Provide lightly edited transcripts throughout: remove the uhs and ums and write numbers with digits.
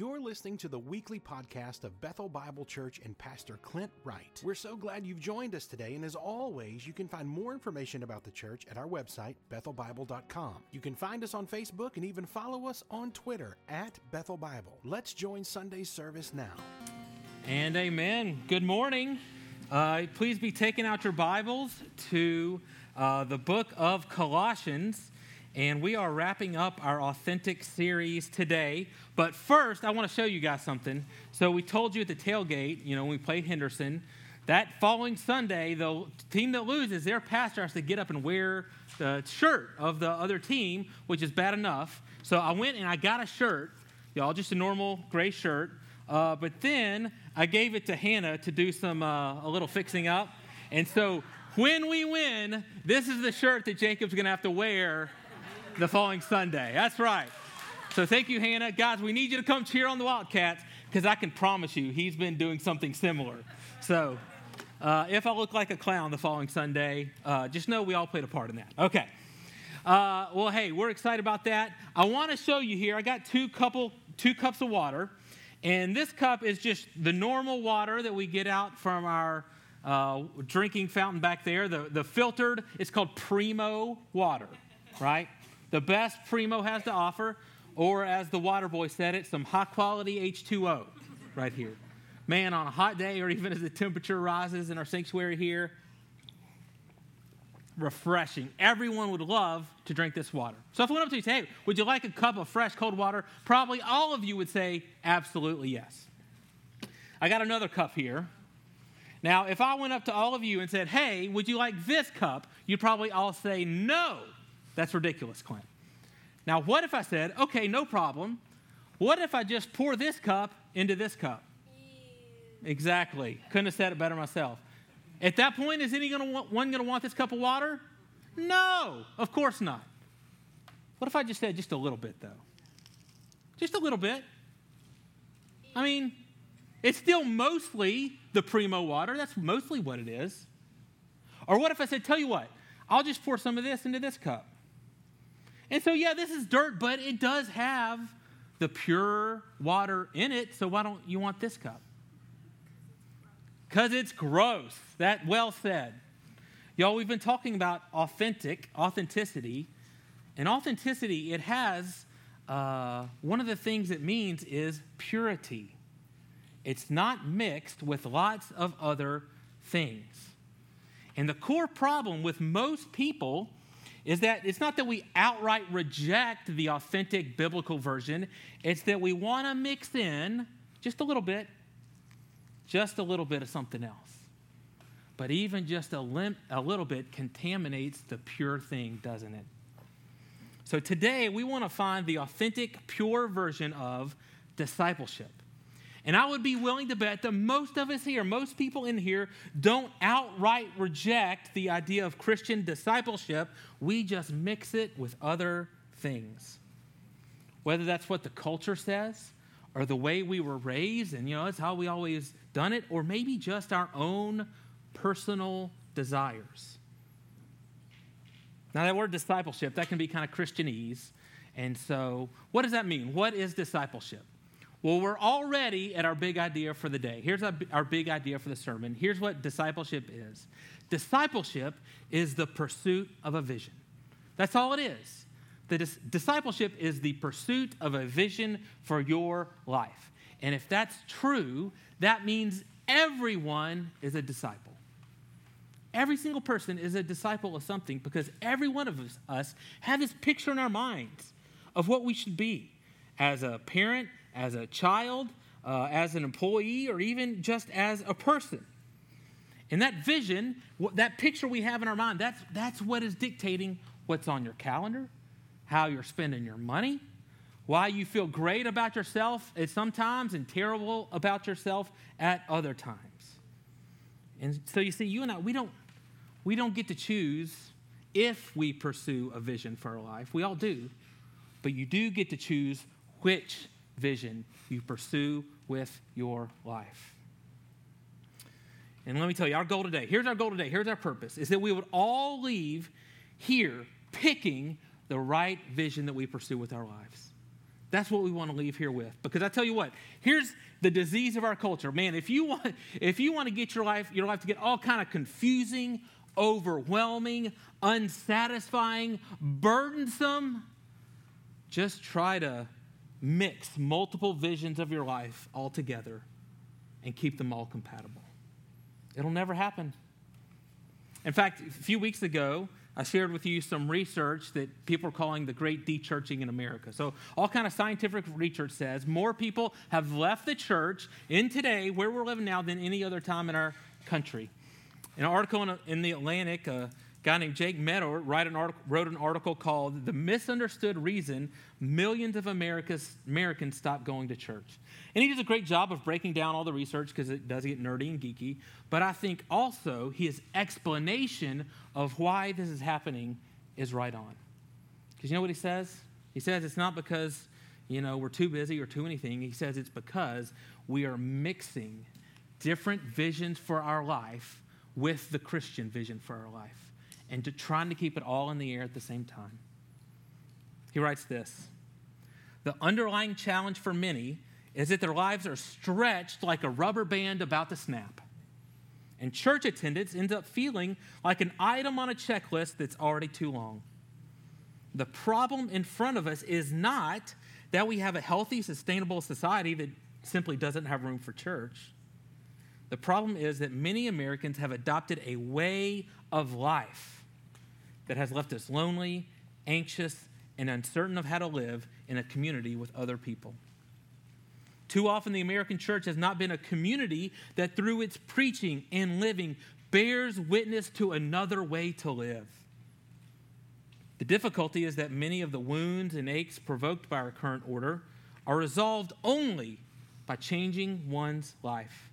You're listening to the weekly podcast of Bethel Bible Church and Pastor Clint Wright. We're so glad you've joined us today, and as always, you can find more information about the church at our website, BethelBible.com. You can find us on Facebook and even follow us on Twitter at Bethel Bible. Let's join Sunday's service now. And amen. Good morning. Please be taking out your Bibles to the book of Colossians. And we are wrapping up our Authentic series today. But first, I want to show you guys something. So we told you at the tailgate, you know, when we played Henderson, that following Sunday, the team that loses, their pastor has to get up and wear the shirt of the other team, which is bad enough. So I went and I got a shirt, y'all, just a normal gray shirt. But then I gave it to Hannah to do some a little fixing up. And so when we win, this is the shirt that Jacob's going to have to wear the following Sunday. That's right. So thank you, Hannah. Guys, we need you to come cheer on the Wildcats because I can promise you he's been doing something similar. So if I look like a clown the following Sunday, just know we all played a part in that. Okay. Well, hey, we're excited about that. I want to show you here. I got two cups of water, and this cup is just the normal water that we get out from our drinking fountain back there. The filtered, it's called Primo water, right? The best Primo has to offer, or as the water boy said it, some high-quality H2O right here. Man, on a hot day, or even as the temperature rises in our sanctuary here, refreshing. Everyone would love to drink this water. So if I went up to you and said, hey, would you like a cup of fresh, cold water? Probably all of you would say, absolutely yes. I got another cup here. Now, if I went up to all of you and said, hey, would you like this cup? You'd probably all say no. That's ridiculous, Clint. Now, what if I said, okay, no problem. What if I just pour this cup into this cup? Ew. Exactly. Couldn't have said it better myself. At that point, is anyone going to want this cup of water? No, of course not. What if I just said just a little bit, though? Just a little bit. Ew. I mean, it's still mostly the Primo water. That's mostly what it is. Or what if I said, tell you what, I'll just pour some of this into this cup. And so, yeah, this is dirt, but it does have the pure water in it, so why don't you want this cup? Because it's gross. That well said. Y'all, we've been talking about authenticity. And authenticity, it has, one of the things it means is purity. It's not mixed with lots of other things. And the core problem with most people is that it's not that we outright reject the authentic biblical version. It's that we want to mix in just a little bit of something else. But even just a little bit contaminates the pure thing, doesn't it? So today we want to find the authentic, pure version of discipleship. And I would be willing to bet that most of us here, most people in here, don't outright reject the idea of Christian discipleship. We just mix it with other things. Whether that's what the culture says or the way we were raised and, you know, that's how we always done it, or maybe just our own personal desires. Now, that word discipleship, that can be kind of Christianese. And so what does that mean? What is discipleship? Well, we're already at our big idea for the day. Here's our big idea for the sermon. Here's what discipleship is. Discipleship is the pursuit of a vision. That's all it is. The discipleship is the pursuit of a vision for your life. And if that's true, that means everyone is a disciple. Every single person is a disciple of something because every one of us have this picture in our minds of what we should be as a parent, as a child, as an employee, or even just as a person. And that vision, that picture we have in our mind, that's what is dictating what's on your calendar, how you're spending your money, why you feel great about yourself at some times and terrible about yourself at other times. And so you see, you and I, we don't get to choose if we pursue a vision for our life. We all do. But you do get to choose which vision you pursue with your life. And let me tell you, our goal today, here's our purpose, is that we would all leave here picking the right vision that we pursue with our lives. That's what we want to leave here with. Because I tell you what, here's the disease of our culture. Man, if you want to get your life to get all kind of confusing, overwhelming, unsatisfying, burdensome, just try to mix multiple visions of your life all together and keep them all compatible. It'll never happen. In fact, a few weeks ago, I shared with you some research that people are calling the great de-churching in America. So all kind of scientific research says more people have left the church in today, where we're living now, than any other time in our country. In an article in The Atlantic, a guy named Jake Meador wrote an article called "The Misunderstood Reason Millions of Americans Stop Going to Church." And he does a great job of breaking down all the research because it does get nerdy and geeky. But I think also his explanation of why this is happening is right on. Because you know what he says? He says it's not because, we're too busy or too anything. He says it's because we are mixing different visions for our life with the Christian vision for our life, and trying to keep it all in the air at the same time. He writes this: the underlying challenge for many is that their lives are stretched like a rubber band about to snap, and church attendance ends up feeling like an item on a checklist that's already too long. The problem in front of us is not that we have a healthy, sustainable society that simply doesn't have room for church. The problem is that many Americans have adopted a way of life that has left us lonely, anxious, and uncertain of how to live in a community with other people. Too often, the American church has not been a community that through its preaching and living bears witness to another way to live. The difficulty is that many of the wounds and aches provoked by our current order are resolved only by changing one's life,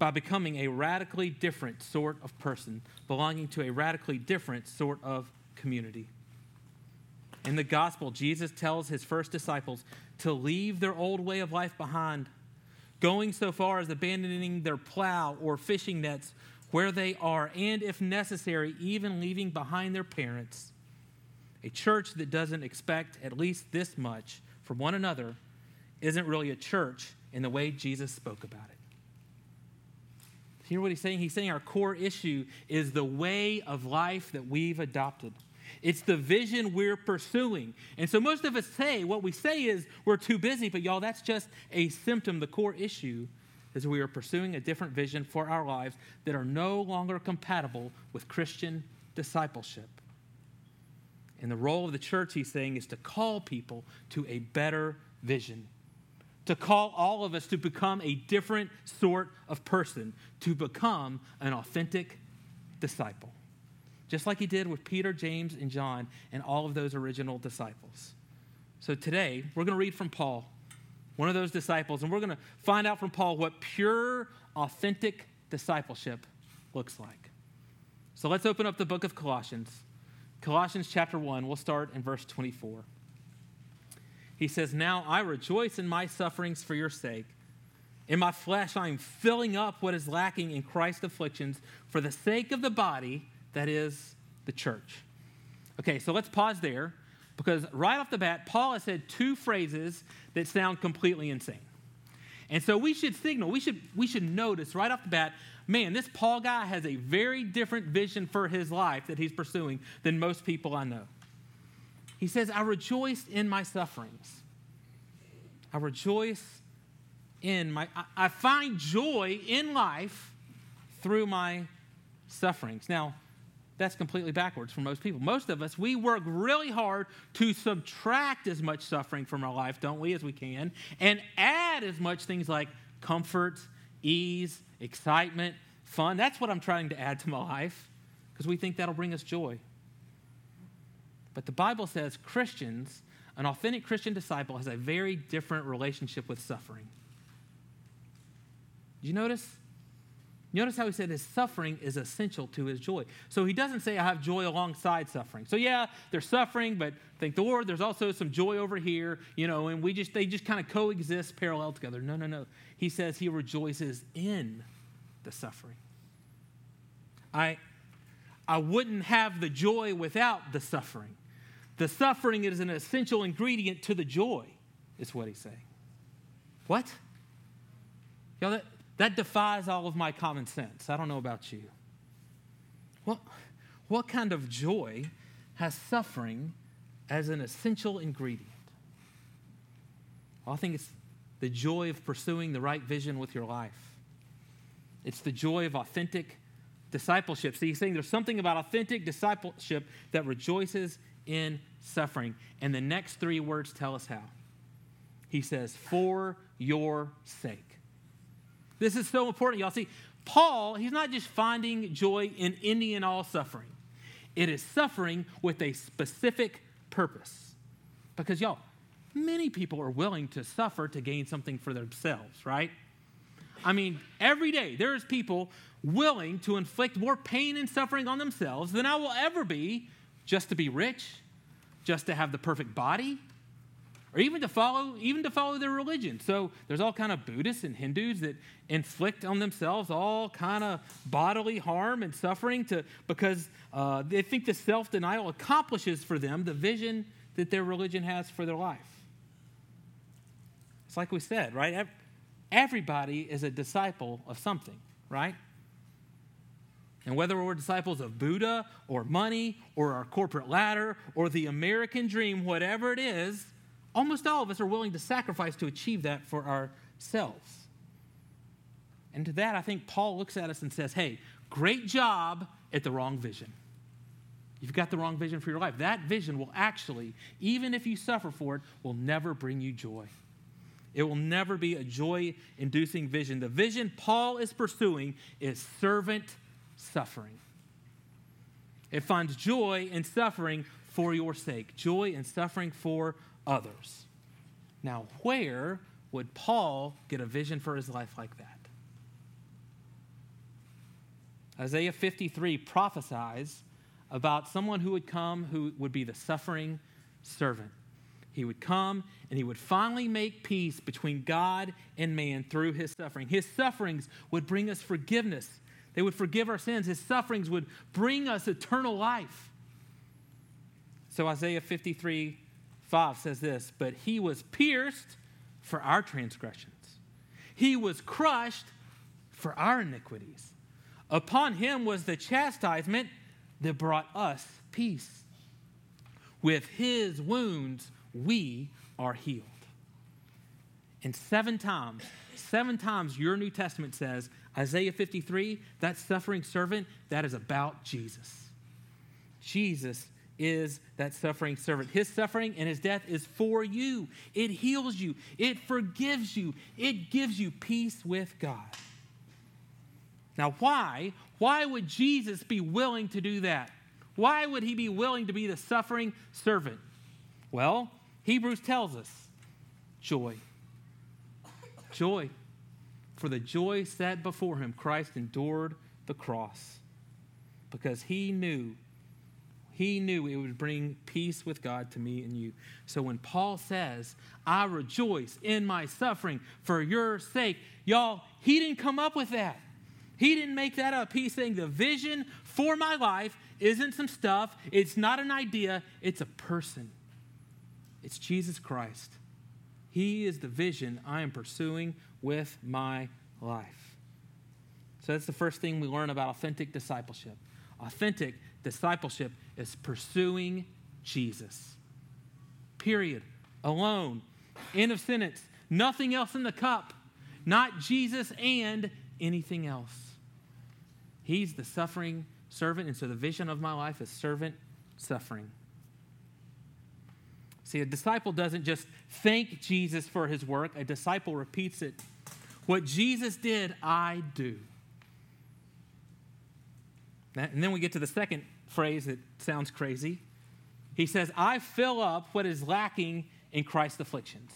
by becoming a radically different sort of person, belonging to a radically different sort of community. In the gospel, Jesus tells his first disciples to leave their old way of life behind, going so far as abandoning their plow or fishing nets where they are, and if necessary, even leaving behind their parents. A church that doesn't expect at least this much from one another isn't really a church in the way Jesus spoke about it. Hear what he's saying? He's saying our core issue is the way of life that we've adopted. It's the vision we're pursuing. And so most of us say, what we say is we're too busy, but y'all, that's just a symptom. The core issue is we are pursuing a different vision for our lives that are no longer compatible with Christian discipleship. And the role of the church, he's saying, is to call people to a better vision, to call all of us to become a different sort of person, to become an authentic disciple, just like he did with Peter, James, and John, and all of those original disciples. So today, we're going to read from Paul, one of those disciples, and we're going to find out from Paul what pure, authentic discipleship looks like. So let's open up the book of Colossians. Colossians chapter 1, we'll start in verse 24. He says, "Now I rejoice in my sufferings for your sake. In my flesh I am filling up what is lacking in Christ's afflictions for the sake of the body, that is, the church." Okay, so let's pause there, because right off the bat, Paul has said two phrases that sound completely insane. And so we should signal, we should notice right off the bat, man, this Paul guy has a very different vision for his life that he's pursuing than most people I know. He says, "I rejoice in my sufferings." I rejoice in my, I find joy in life through my sufferings. Now, that's completely backwards for most people. Most of us, we work really hard to subtract as much suffering from our life, don't we, as we can, and add as much things like comfort, ease, excitement, fun. That's what I'm trying to add to my life, because we think that'll bring us joy. But the Bible says Christians, an authentic Christian disciple, has a very different relationship with suffering. Did you notice? Notice how he said his suffering is essential to his joy. So he doesn't say, "I have joy alongside suffering." So yeah, there's suffering, but thank the Lord, there's also some joy over here, and they just kind of coexist parallel together. No. He says he rejoices in the suffering. I wouldn't have the joy without the suffering. The suffering is an essential ingredient to the joy. is what he's saying. What? Y'all, that defies all of my common sense. I don't know about you. What kind of joy has suffering as an essential ingredient? Well, I think it's the joy of pursuing the right vision with your life. It's the joy of authentic discipleship. So he's saying there's something about authentic discipleship that rejoices in suffering. And the next three words tell us how. He says, for your sake. This is so important, y'all. See, Paul, he's not just finding joy in any and all suffering. It is suffering with a specific purpose. Because, y'all, many people are willing to suffer to gain something for themselves, right? I mean, every day there's people willing to inflict more pain and suffering on themselves than I will ever be just to be rich, just to have the perfect body, or even to follow their religion. So there's all kind of Buddhists and Hindus that inflict on themselves all kind of bodily harm and suffering because they think the self-denial accomplishes for them the vision that their religion has for their life. It's like we said, right? Everybody is a disciple of something, right? And whether we're disciples of Buddha or money or our corporate ladder or the American dream, whatever it is, almost all of us are willing to sacrifice to achieve that for ourselves. And to that, I think Paul looks at us and says, hey, great job at the wrong vision. You've got the wrong vision for your life. That vision will actually, even if you suffer for it, will never bring you joy. It will never be a joy-inducing vision. The vision Paul is pursuing is servant suffering. It finds joy in suffering for your sake, joy in suffering for others. Now, where would Paul get a vision for his life like that? Isaiah 53 prophesies about someone who would come who would be the suffering servant. He would come and he would finally make peace between God and man through his suffering. His sufferings would bring us forgiveness. They would forgive our sins. His sufferings would bring us eternal life. So Isaiah 53:5 says this, but he was pierced for our transgressions. He was crushed for our iniquities. Upon him was the chastisement that brought us peace. With his wounds, we are healed. And seven times your New Testament says, Isaiah 53, that suffering servant, that is about Jesus. Jesus is that suffering servant. His suffering and his death is for you. It heals you. It forgives you. It gives you peace with God. Now, why would Jesus be willing to do that? Why would he be willing to be the suffering servant? Well, Hebrews tells us joy. Joy. For the joy set before him, Christ endured the cross because he knew it would bring peace with God to me and you. So when Paul says, I rejoice in my suffering for your sake, y'all, he didn't come up with that. He didn't make that up. He's saying the vision for my life isn't some stuff. It's not an idea. It's a person. It's Jesus Christ. He is the vision I am pursuing with my life. So that's the first thing we learn about authentic discipleship. Authentic discipleship is pursuing Jesus. Period. Alone. End of sentence. Nothing else in the cup. Not Jesus and anything else. He's the suffering servant, and so the vision of my life is servant suffering. See, a disciple doesn't just thank Jesus for his work. A disciple repeats it. What Jesus did, I do. And then we get to the second phrase that sounds crazy. He says, I fill up what is lacking in Christ's afflictions.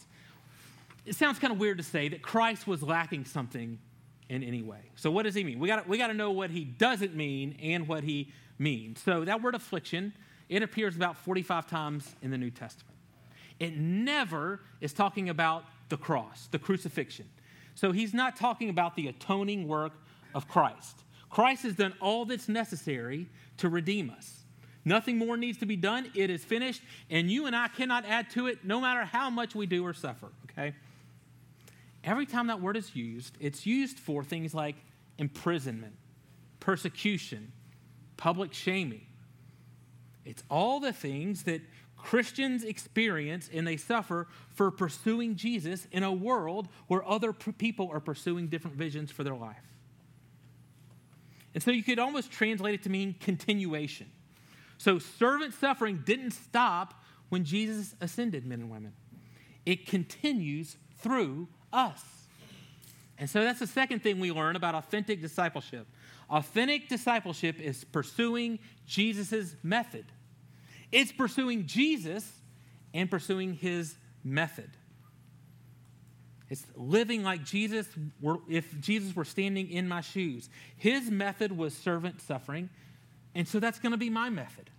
It sounds kind of weird to say that Christ was lacking something in any way. So what does he mean? We got to know what he doesn't mean and what he means. So that word affliction, it appears about 45 times in the New Testament. It never is talking about the cross, the crucifixion. So he's not talking about the atoning work of Christ. Christ has done all that's necessary to redeem us. Nothing more needs to be done. It is finished, and you and I cannot add to it no matter how much we do or suffer, okay? Every time that word is used, it's used for things like imprisonment, persecution, public shaming. It's all the things that Christians experience and they suffer for pursuing Jesus in a world where other people are pursuing different visions for their life. And so you could almost translate it to mean continuation. So servant suffering didn't stop when Jesus ascended, men and women. It continues through us. And so that's the second thing we learn about authentic discipleship. Authentic discipleship is pursuing Jesus' method. It's pursuing Jesus and pursuing his method. It's living like Jesus, if Jesus were standing in my shoes. His method was servant suffering, and so that's going to be my method.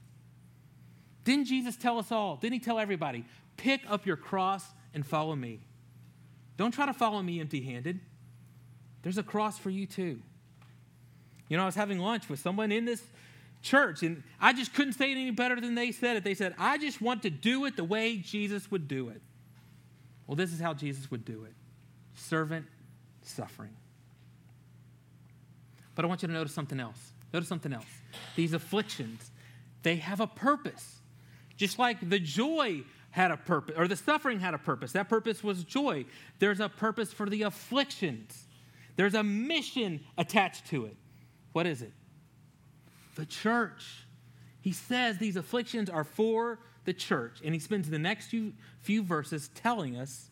Didn't Jesus tell us all? Didn't he tell everybody, pick up your cross and follow me? Don't try to follow me empty-handed. There's a cross for you too. You know, I was having lunch with someone in this church, and I just couldn't say it any better than they said it. They said, I just want to do it the way Jesus would do it. Well, this is how Jesus would do it. Servant suffering. But I want you to notice something else. Notice something else. These afflictions, they have a purpose. Just like the joy had a purpose, or the suffering had a purpose. That purpose was joy. There's a purpose for the afflictions. There's a mission attached to it. What is it? The church. He says these afflictions are for the church, and he spends the next few verses telling us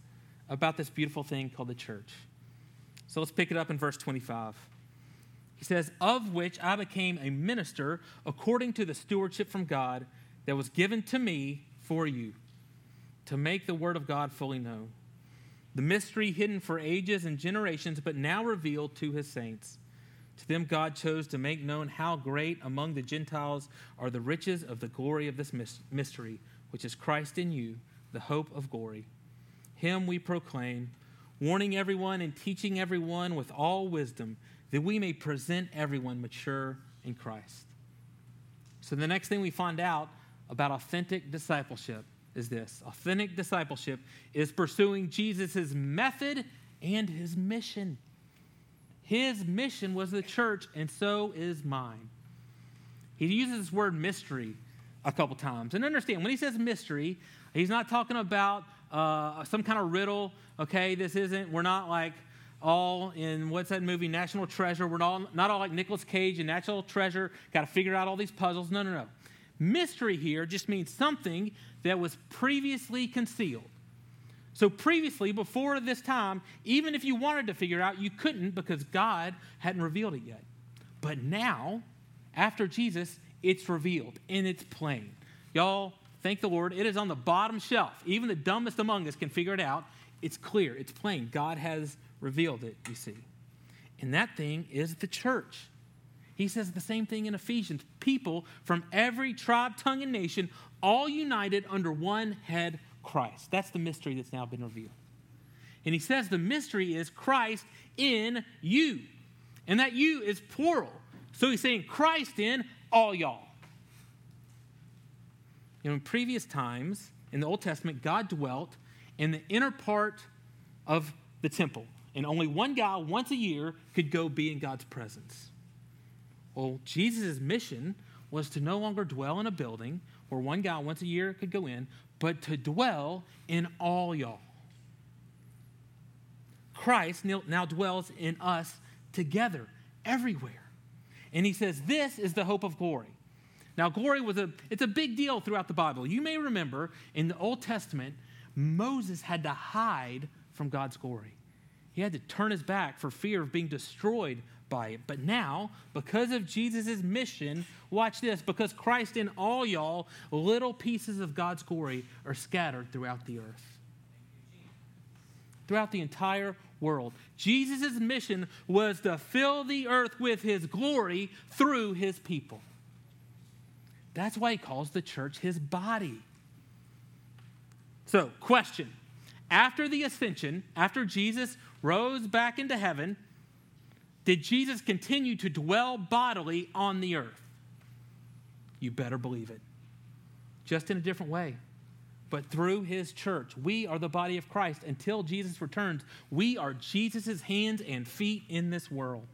about this beautiful thing called the church. So let's pick it up in verse 25. He says, of which I became a minister according to the stewardship from God that was given to me for you, to make the word of God fully known. The mystery hidden for ages and generations, but now revealed to his saints. To them God chose to make known how great among the Gentiles are the riches of the glory of this mystery, which is Christ in you, the hope of glory. Him we proclaim, warning everyone and teaching everyone with all wisdom, that we may present everyone mature in Christ. So the next thing we find out about authentic discipleship is this. Authentic discipleship is pursuing Jesus' method and his mission. His mission was the church, and so is mine. He uses this word mystery a couple times. And understand, when he says mystery, he's not talking about some kind of riddle. Okay, we're not like, all in, what's that movie, National Treasure? We're not all like Nicolas Cage in National Treasure, got to figure out all these puzzles. No. Mystery here just means something that was previously concealed. So previously, before this time, even if you wanted to figure out, you couldn't because God hadn't revealed it yet. But now, after Jesus, it's revealed and it's plain. Y'all, thank the Lord, it is on the bottom shelf. Even the dumbest among us can figure it out. It's clear, it's plain. God has revealed it, you see. And that thing is the church. He says the same thing in Ephesians. People from every tribe, tongue, and nation, all united under one head, Christ. That's the mystery that's now been revealed. And he says the mystery is Christ in you. And that you is plural. So he's saying Christ in all y'all. You know, in previous times, in the Old Testament, God dwelt in the inner part of the temple. And only one guy once a year could go be in God's presence. Well, Jesus' mission was to no longer dwell in a building where one guy once a year could go in, but to dwell in all y'all. Christ now dwells in us together, everywhere. And he says, this is the hope of glory. Now, glory it's a big deal throughout the Bible. You may remember in the Old Testament, Moses had to hide from God's glory. He had to turn his back for fear of being destroyed by it. But now, because of Jesus' mission, watch this, because Christ in all y'all, little pieces of God's glory are scattered throughout the earth. Throughout the entire world. Jesus' mission was to fill the earth with his glory through his people. That's why he calls the church his body. So, question. After the ascension, after Jesus rose back into heaven, did Jesus continue to dwell bodily on the earth? You better believe it. Just in a different way. But through his church, we are the body of Christ. Until Jesus returns, we are Jesus' hands and feet in this world.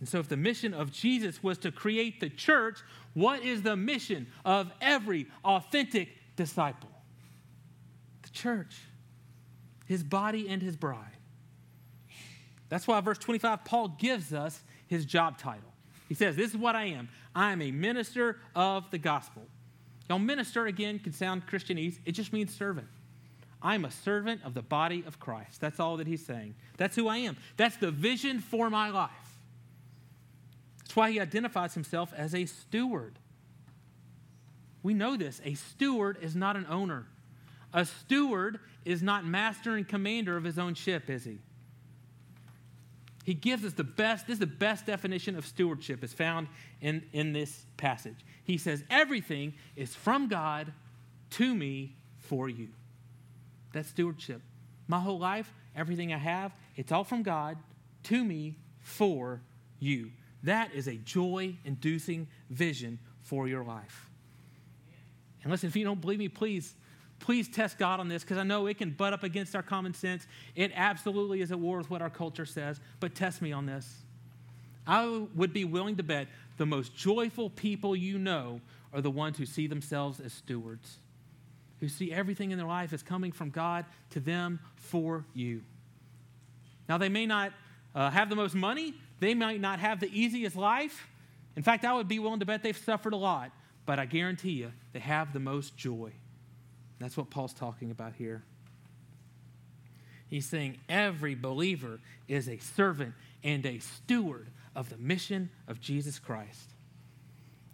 And so if the mission of Jesus was to create the church, what is the mission of every authentic disciple? The church, his body and his bride. That's why verse 25, Paul gives us his job title. He says, this is what I am. I am a minister of the gospel. Now, minister, again, can sound Christianese. It just means servant. I'm a servant of the body of Christ. That's all that he's saying. That's who I am. That's the vision for my life. That's why he identifies himself as a steward. We know this. A steward is not an owner. A steward is not master and commander of his own ship, is he? He gives us the best. This is the best definition of stewardship is found in this passage. He says, everything is from God to me for you. That's stewardship. My whole life, everything I have, it's all from God to me for you. That is a joy-inducing vision for your life. And listen, if you don't believe me, please test God on this, because I know it can butt up against our common sense. It absolutely is at war with what our culture says, but test me on this. I would be willing to bet the most joyful people you know are the ones who see themselves as stewards, who see everything in their life as coming from God to them for you. Now, they may not have the most money. They might not have the easiest life. In fact, I would be willing to bet they've suffered a lot, but I guarantee you they have the most joy. That's what Paul's talking about here. He's saying every believer is a servant and a steward of the mission of Jesus Christ.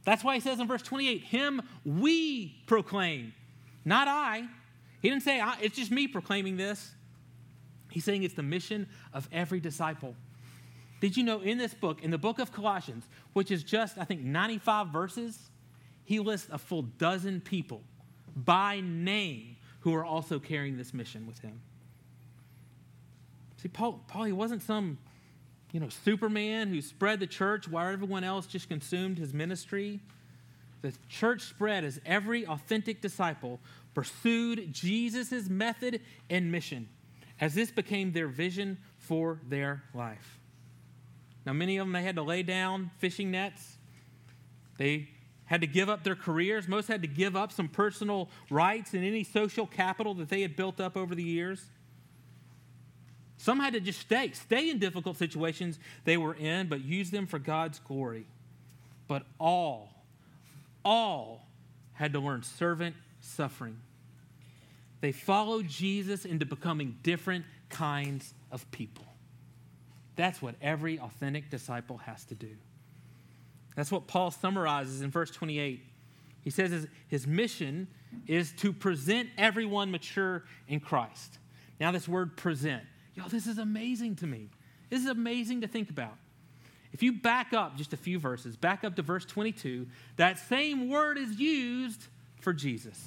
That's why he says in verse 28, him we proclaim, not I. He didn't say, it's just me proclaiming this. He's saying it's the mission of every disciple. Did you know in this book, in the book of Colossians, which is just, I think, 95 verses, he lists a full dozen people by name who are also carrying this mission with him. See, Paul, he wasn't some, Superman who spread the church while everyone else just consumed his ministry. The church spread as every authentic disciple pursued Jesus' method and mission as this became their vision for their life. Now, many of them, they had to lay down fishing nets. They had to give up their careers. Most had to give up some personal rights and any social capital that they had built up over the years. Some had to just stay in difficult situations they were in, but use them for God's glory. But all had to learn servant suffering. They followed Jesus into becoming different kinds of people. That's what every authentic disciple has to do. That's what Paul summarizes in verse 28. He says his mission is to present everyone mature in Christ. Now this word present, this is amazing to me. This is amazing to think about. If you back up just a few verses, back up to verse 22, that same word is used for Jesus.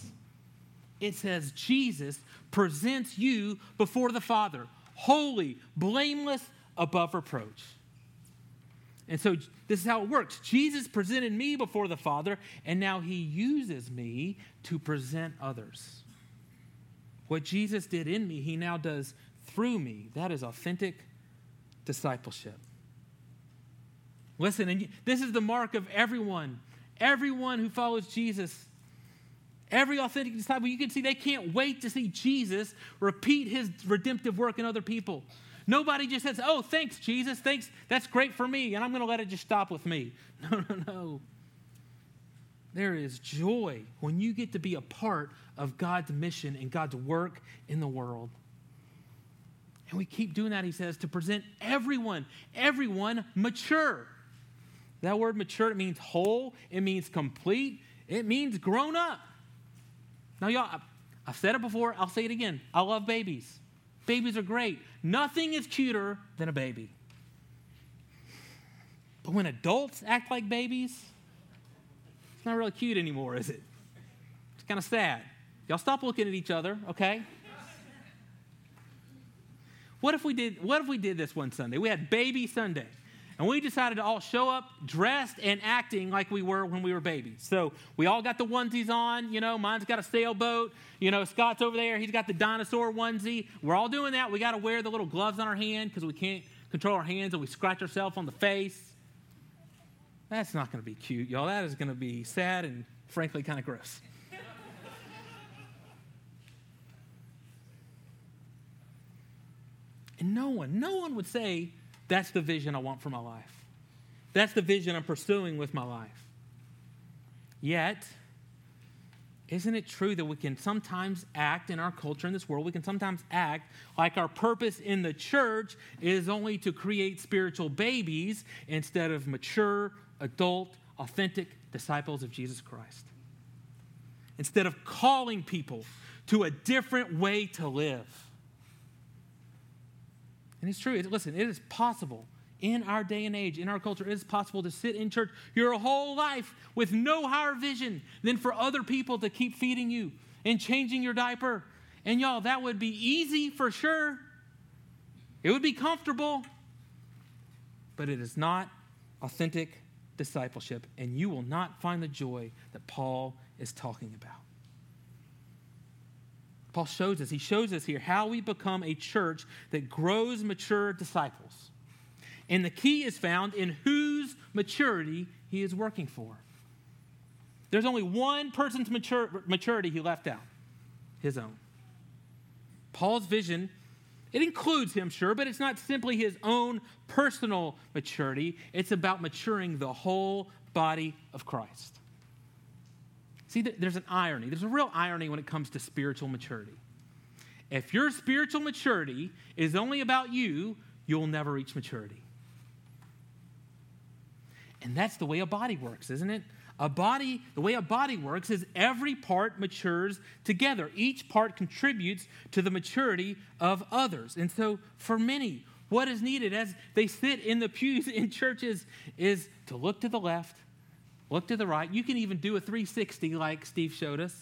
It says, Jesus presents you before the Father, holy, blameless, above reproach. And so this is how it works. Jesus presented me before the Father, and now he uses me to present others. What Jesus did in me, he now does through me. That is authentic discipleship. Listen, and this is the mark of everyone who follows Jesus. Every authentic disciple, you can see they can't wait to see Jesus repeat his redemptive work in other people. Nobody just says, oh, thanks, Jesus. Thanks. That's great for me, and I'm going to let it just stop with me. No. There is joy when you get to be a part of God's mission and God's work in the world. And we keep doing that, he says, to present everyone mature. That word mature, it means whole. It means complete. It means grown up. Now, y'all, I've said it before. I'll say it again. I love babies. Babies are great. Nothing is cuter than a baby. But when adults act like babies, it's not really cute anymore, is it? It's kind of sad. Y'all stop looking at each other, okay? What if we did this one Sunday? We had Baby Sunday. And we decided to all show up dressed and acting like we were when we were babies. So we all got the onesies on, you know, mine's got a sailboat, you know, Scott's over there, he's got the dinosaur onesie. We're all doing that. We got to wear the little gloves on our hand because we can't control our hands and we scratch ourselves on the face. That's not going to be cute, y'all. That is going to be sad and frankly kind of gross. And no one would say, that's the vision I want for my life. That's the vision I'm pursuing with my life. Yet, isn't it true that we can sometimes act in our culture, in this world, we can sometimes act like our purpose in the church is only to create spiritual babies instead of mature, adult, authentic disciples of Jesus Christ? Instead of calling people to a different way to live. And it's true. Listen, it is possible in our day and age, in our culture, it is possible to sit in church your whole life with no higher vision than for other people to keep feeding you and changing your diaper. And y'all, that would be easy for sure. It would be comfortable. But it is not authentic discipleship, and you will not find the joy that Paul is talking about. Paul shows us, he shows us here how we become a church that grows mature disciples. And the key is found in whose maturity he is working for. There's only one person's maturity he left out, his own. Paul's vision, it includes him, sure, but it's not simply his own personal maturity. It's about maturing the whole body of Christ. See, there's an irony. There's a real irony when it comes to spiritual maturity. If your spiritual maturity is only about you, you'll never reach maturity. And that's the way a body works, isn't it? The way a body works is every part matures together. Each part contributes to the maturity of others. And so for many, what is needed as they sit in the pews in churches is to look to the left, look to the right. You can even do a 360 like Steve showed us.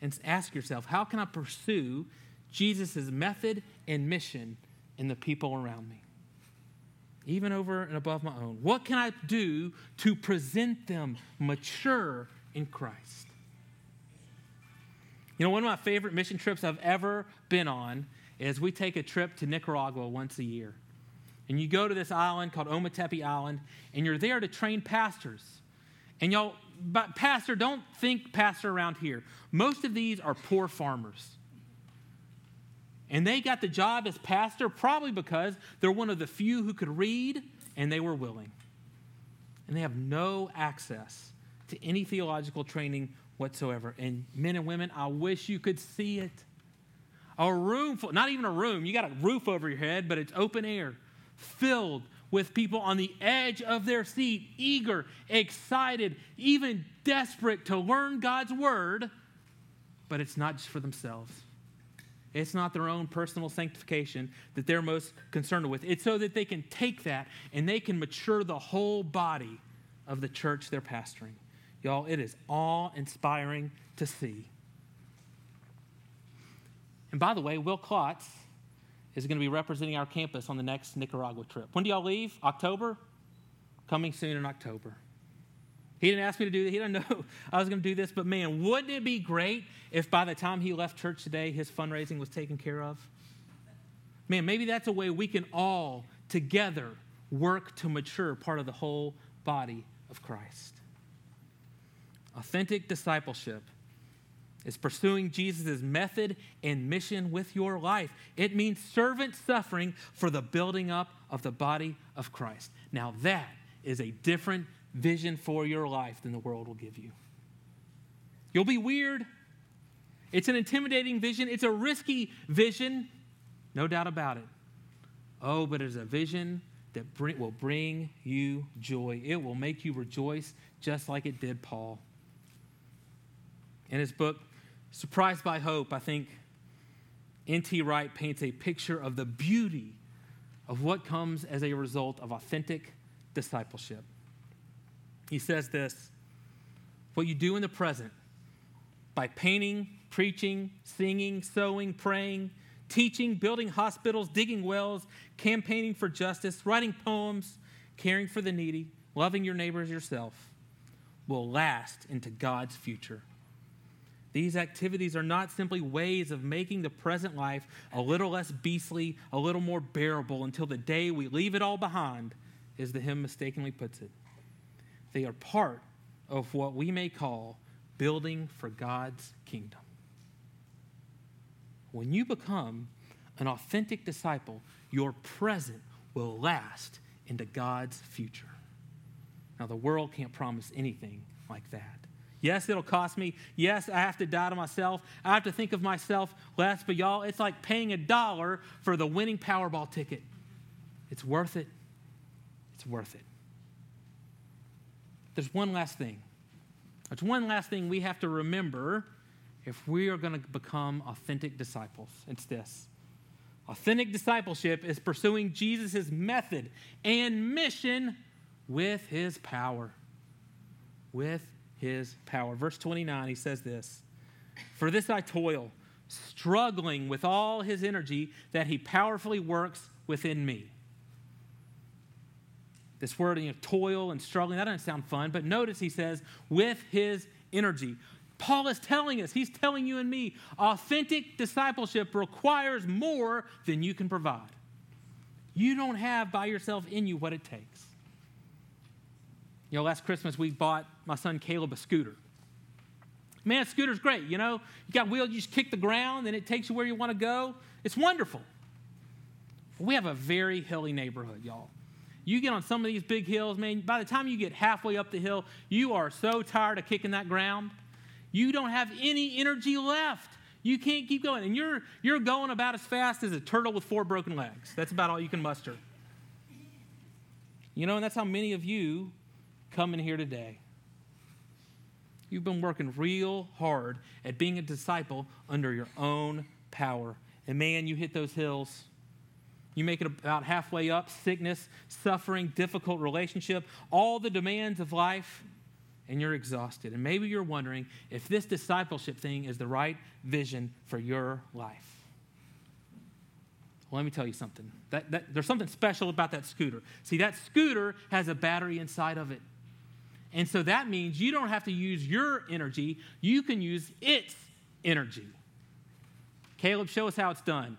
And ask yourself, how can I pursue Jesus' method and mission in the people around me? Even over and above my own. What can I do to present them mature in Christ? You know, one of my favorite mission trips I've ever been on is we take a trip to Nicaragua once a year. And you go to this island called Ometepe Island, and you're there to train pastors. And y'all, but pastor, don't think pastor around here. Most of these are poor farmers. And they got the job as pastor probably because they're one of the few who could read, and they were willing. And they have no access to any theological training whatsoever. And men and women, I wish you could see it. A room full, not even a room. You got a roof over your head, but it's open air. Filled with people on the edge of their seat, eager, excited, even desperate to learn God's word, but it's not just for themselves. It's not their own personal sanctification that they're most concerned with. It's so that they can take that and they can mature the whole body of the church they're pastoring. Y'all, it is awe-inspiring to see. And by the way, Will Klotz is going to be representing our campus on the next Nicaragua trip. When do y'all leave? October? Coming soon in October. He didn't ask me to do that. He didn't know I was going to do this, but man, wouldn't it be great if by the time he left church today, his fundraising was taken care of? Man, maybe that's a way we can all together work to mature part of the whole body of Christ. Authentic discipleship is pursuing Jesus' method and mission with your life. It means servant suffering for the building up of the body of Christ. Now that is a different vision for your life than the world will give you. You'll be weird. It's an intimidating vision. It's a risky vision, no doubt about it. Oh, but it's a vision that will bring you joy. It will make you rejoice just like it did Paul. In his book, Surprised by Hope, I think N.T. Wright paints a picture of the beauty of what comes as a result of authentic discipleship. He says this, what you do in the present by painting, preaching, singing, sewing, praying, teaching, building hospitals, digging wells, campaigning for justice, writing poems, caring for the needy, loving your neighbor as yourself, will last into God's future. These activities are not simply ways of making the present life a little less beastly, a little more bearable until the day we leave it all behind, as the hymn mistakenly puts it. They are part of what we may call building for God's kingdom. When you become an authentic disciple, your present will last into God's future. Now, the world can't promise anything like that. Yes, it'll cost me. Yes, I have to die to myself. I have to think of myself less. But y'all, it's like paying $1 for the winning Powerball ticket. It's worth it. It's worth it. There's one last thing. There's one last thing we have to remember if we are going to become authentic disciples. It's this. Authentic discipleship is pursuing Jesus' method and mission with his power. With his power. Verse 29, he says this, "For this I toil, struggling with all his energy that he powerfully works within me." This word, toil and struggling, that doesn't sound fun, but notice he says, with his energy. Paul is telling us, he's telling you and me, authentic discipleship requires more than you can provide. You don't have by yourself in you what it takes. You know, last Christmas we bought my son Caleb a scooter. Man, a scooter's great, You got wheels, you just kick the ground, and it takes you where you want to go. It's wonderful. We have a very hilly neighborhood, y'all. You get on some of these big hills, man, by the time you get halfway up the hill, you are so tired of kicking that ground. You don't have any energy left. You can't keep going. And you're going about as fast as a turtle with 4 broken legs. That's about all you can muster. And that's how many of you come in here today. You've been working real hard at being a disciple under your own power. And man, you hit those hills. You make it about halfway up, sickness, suffering, difficult relationship, all the demands of life, and you're exhausted. And maybe you're wondering if this discipleship thing is the right vision for your life. Well, let me tell you something. There's something special about that scooter. See, that scooter has a battery inside of it. And so that means you don't have to use your energy. You can use its energy. Caleb, show us how it's done.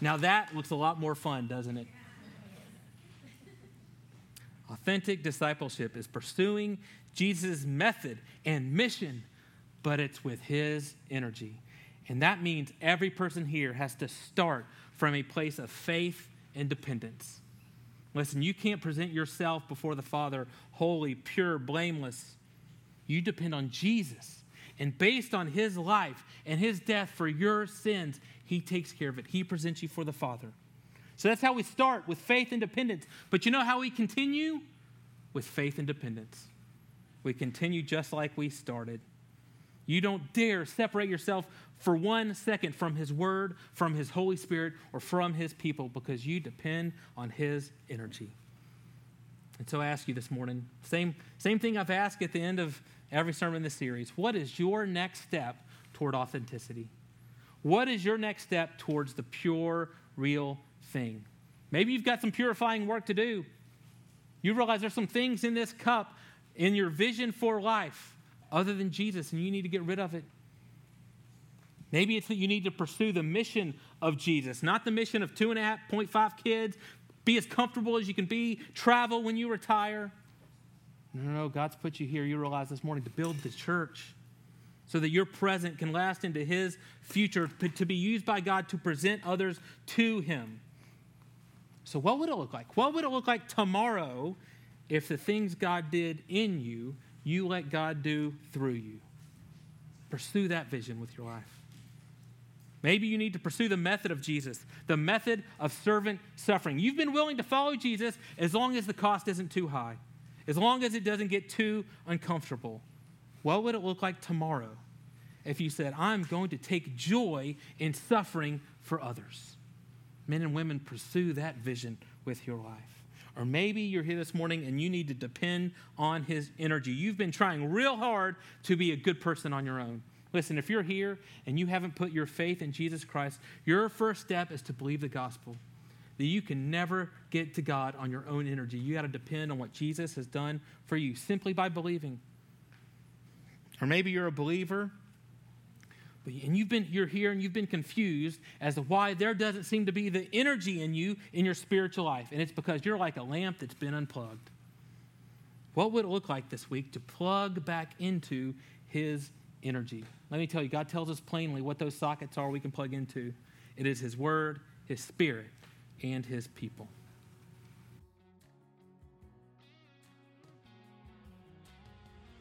Now that looks a lot more fun, doesn't it? Authentic discipleship is pursuing Jesus' method and mission, but it's with his energy. And that means every person here has to start from a place of faith and dependence. Listen, you can't present yourself before the Father holy, pure, blameless. You depend on Jesus. And based on his life and his death for your sins, he takes care of it. He presents you for the Father. So that's how we start, with faith and dependence. But you know how we continue? With faith and dependence. We continue just like we started. You don't dare separate yourself for 1 second from his word, from his Holy Spirit, or from his people, because you depend on his energy. And so I ask you this morning, same thing I've asked at the end of every sermon in this series. What is your next step toward authenticity? What is your next step towards the pure, real thing? Maybe you've got some purifying work to do. You realize there's some things in this cup, in your vision for life, other than Jesus, and you need to get rid of it. Maybe it's that you need to pursue the mission of Jesus, not the mission of 2.5 kids, be as comfortable as you can be, travel when you retire. No, God's put you here, you realize this morning, to build the church so that your present can last into his future, to be used by God to present others to him. So what would it look like? What would it look like tomorrow if the things God did in you, you let God do through you? Pursue that vision with your life. Maybe you need to pursue the method of Jesus, the method of servant suffering. You've been willing to follow Jesus as long as the cost isn't too high, as long as it doesn't get too uncomfortable. What would it look like tomorrow if you said, I'm going to take joy in suffering for others. Men and women, pursue that vision with your life. Or maybe you're here this morning and you need to depend on his energy. You've been trying real hard to be a good person on your own. Listen, if you're here and you haven't put your faith in Jesus Christ, your first step is to believe the gospel, that you can never get to God on your own energy. You got to depend on what Jesus has done for you simply by believing. Or maybe you're a believer and you're here and you've been confused as to why there doesn't seem to be the energy in you in your spiritual life. And it's because you're like a lamp that's been unplugged. What would it look like this week to plug back into his energy? Let me tell you, God tells us plainly what those sockets are we can plug into. It is his word, his spirit, and his people.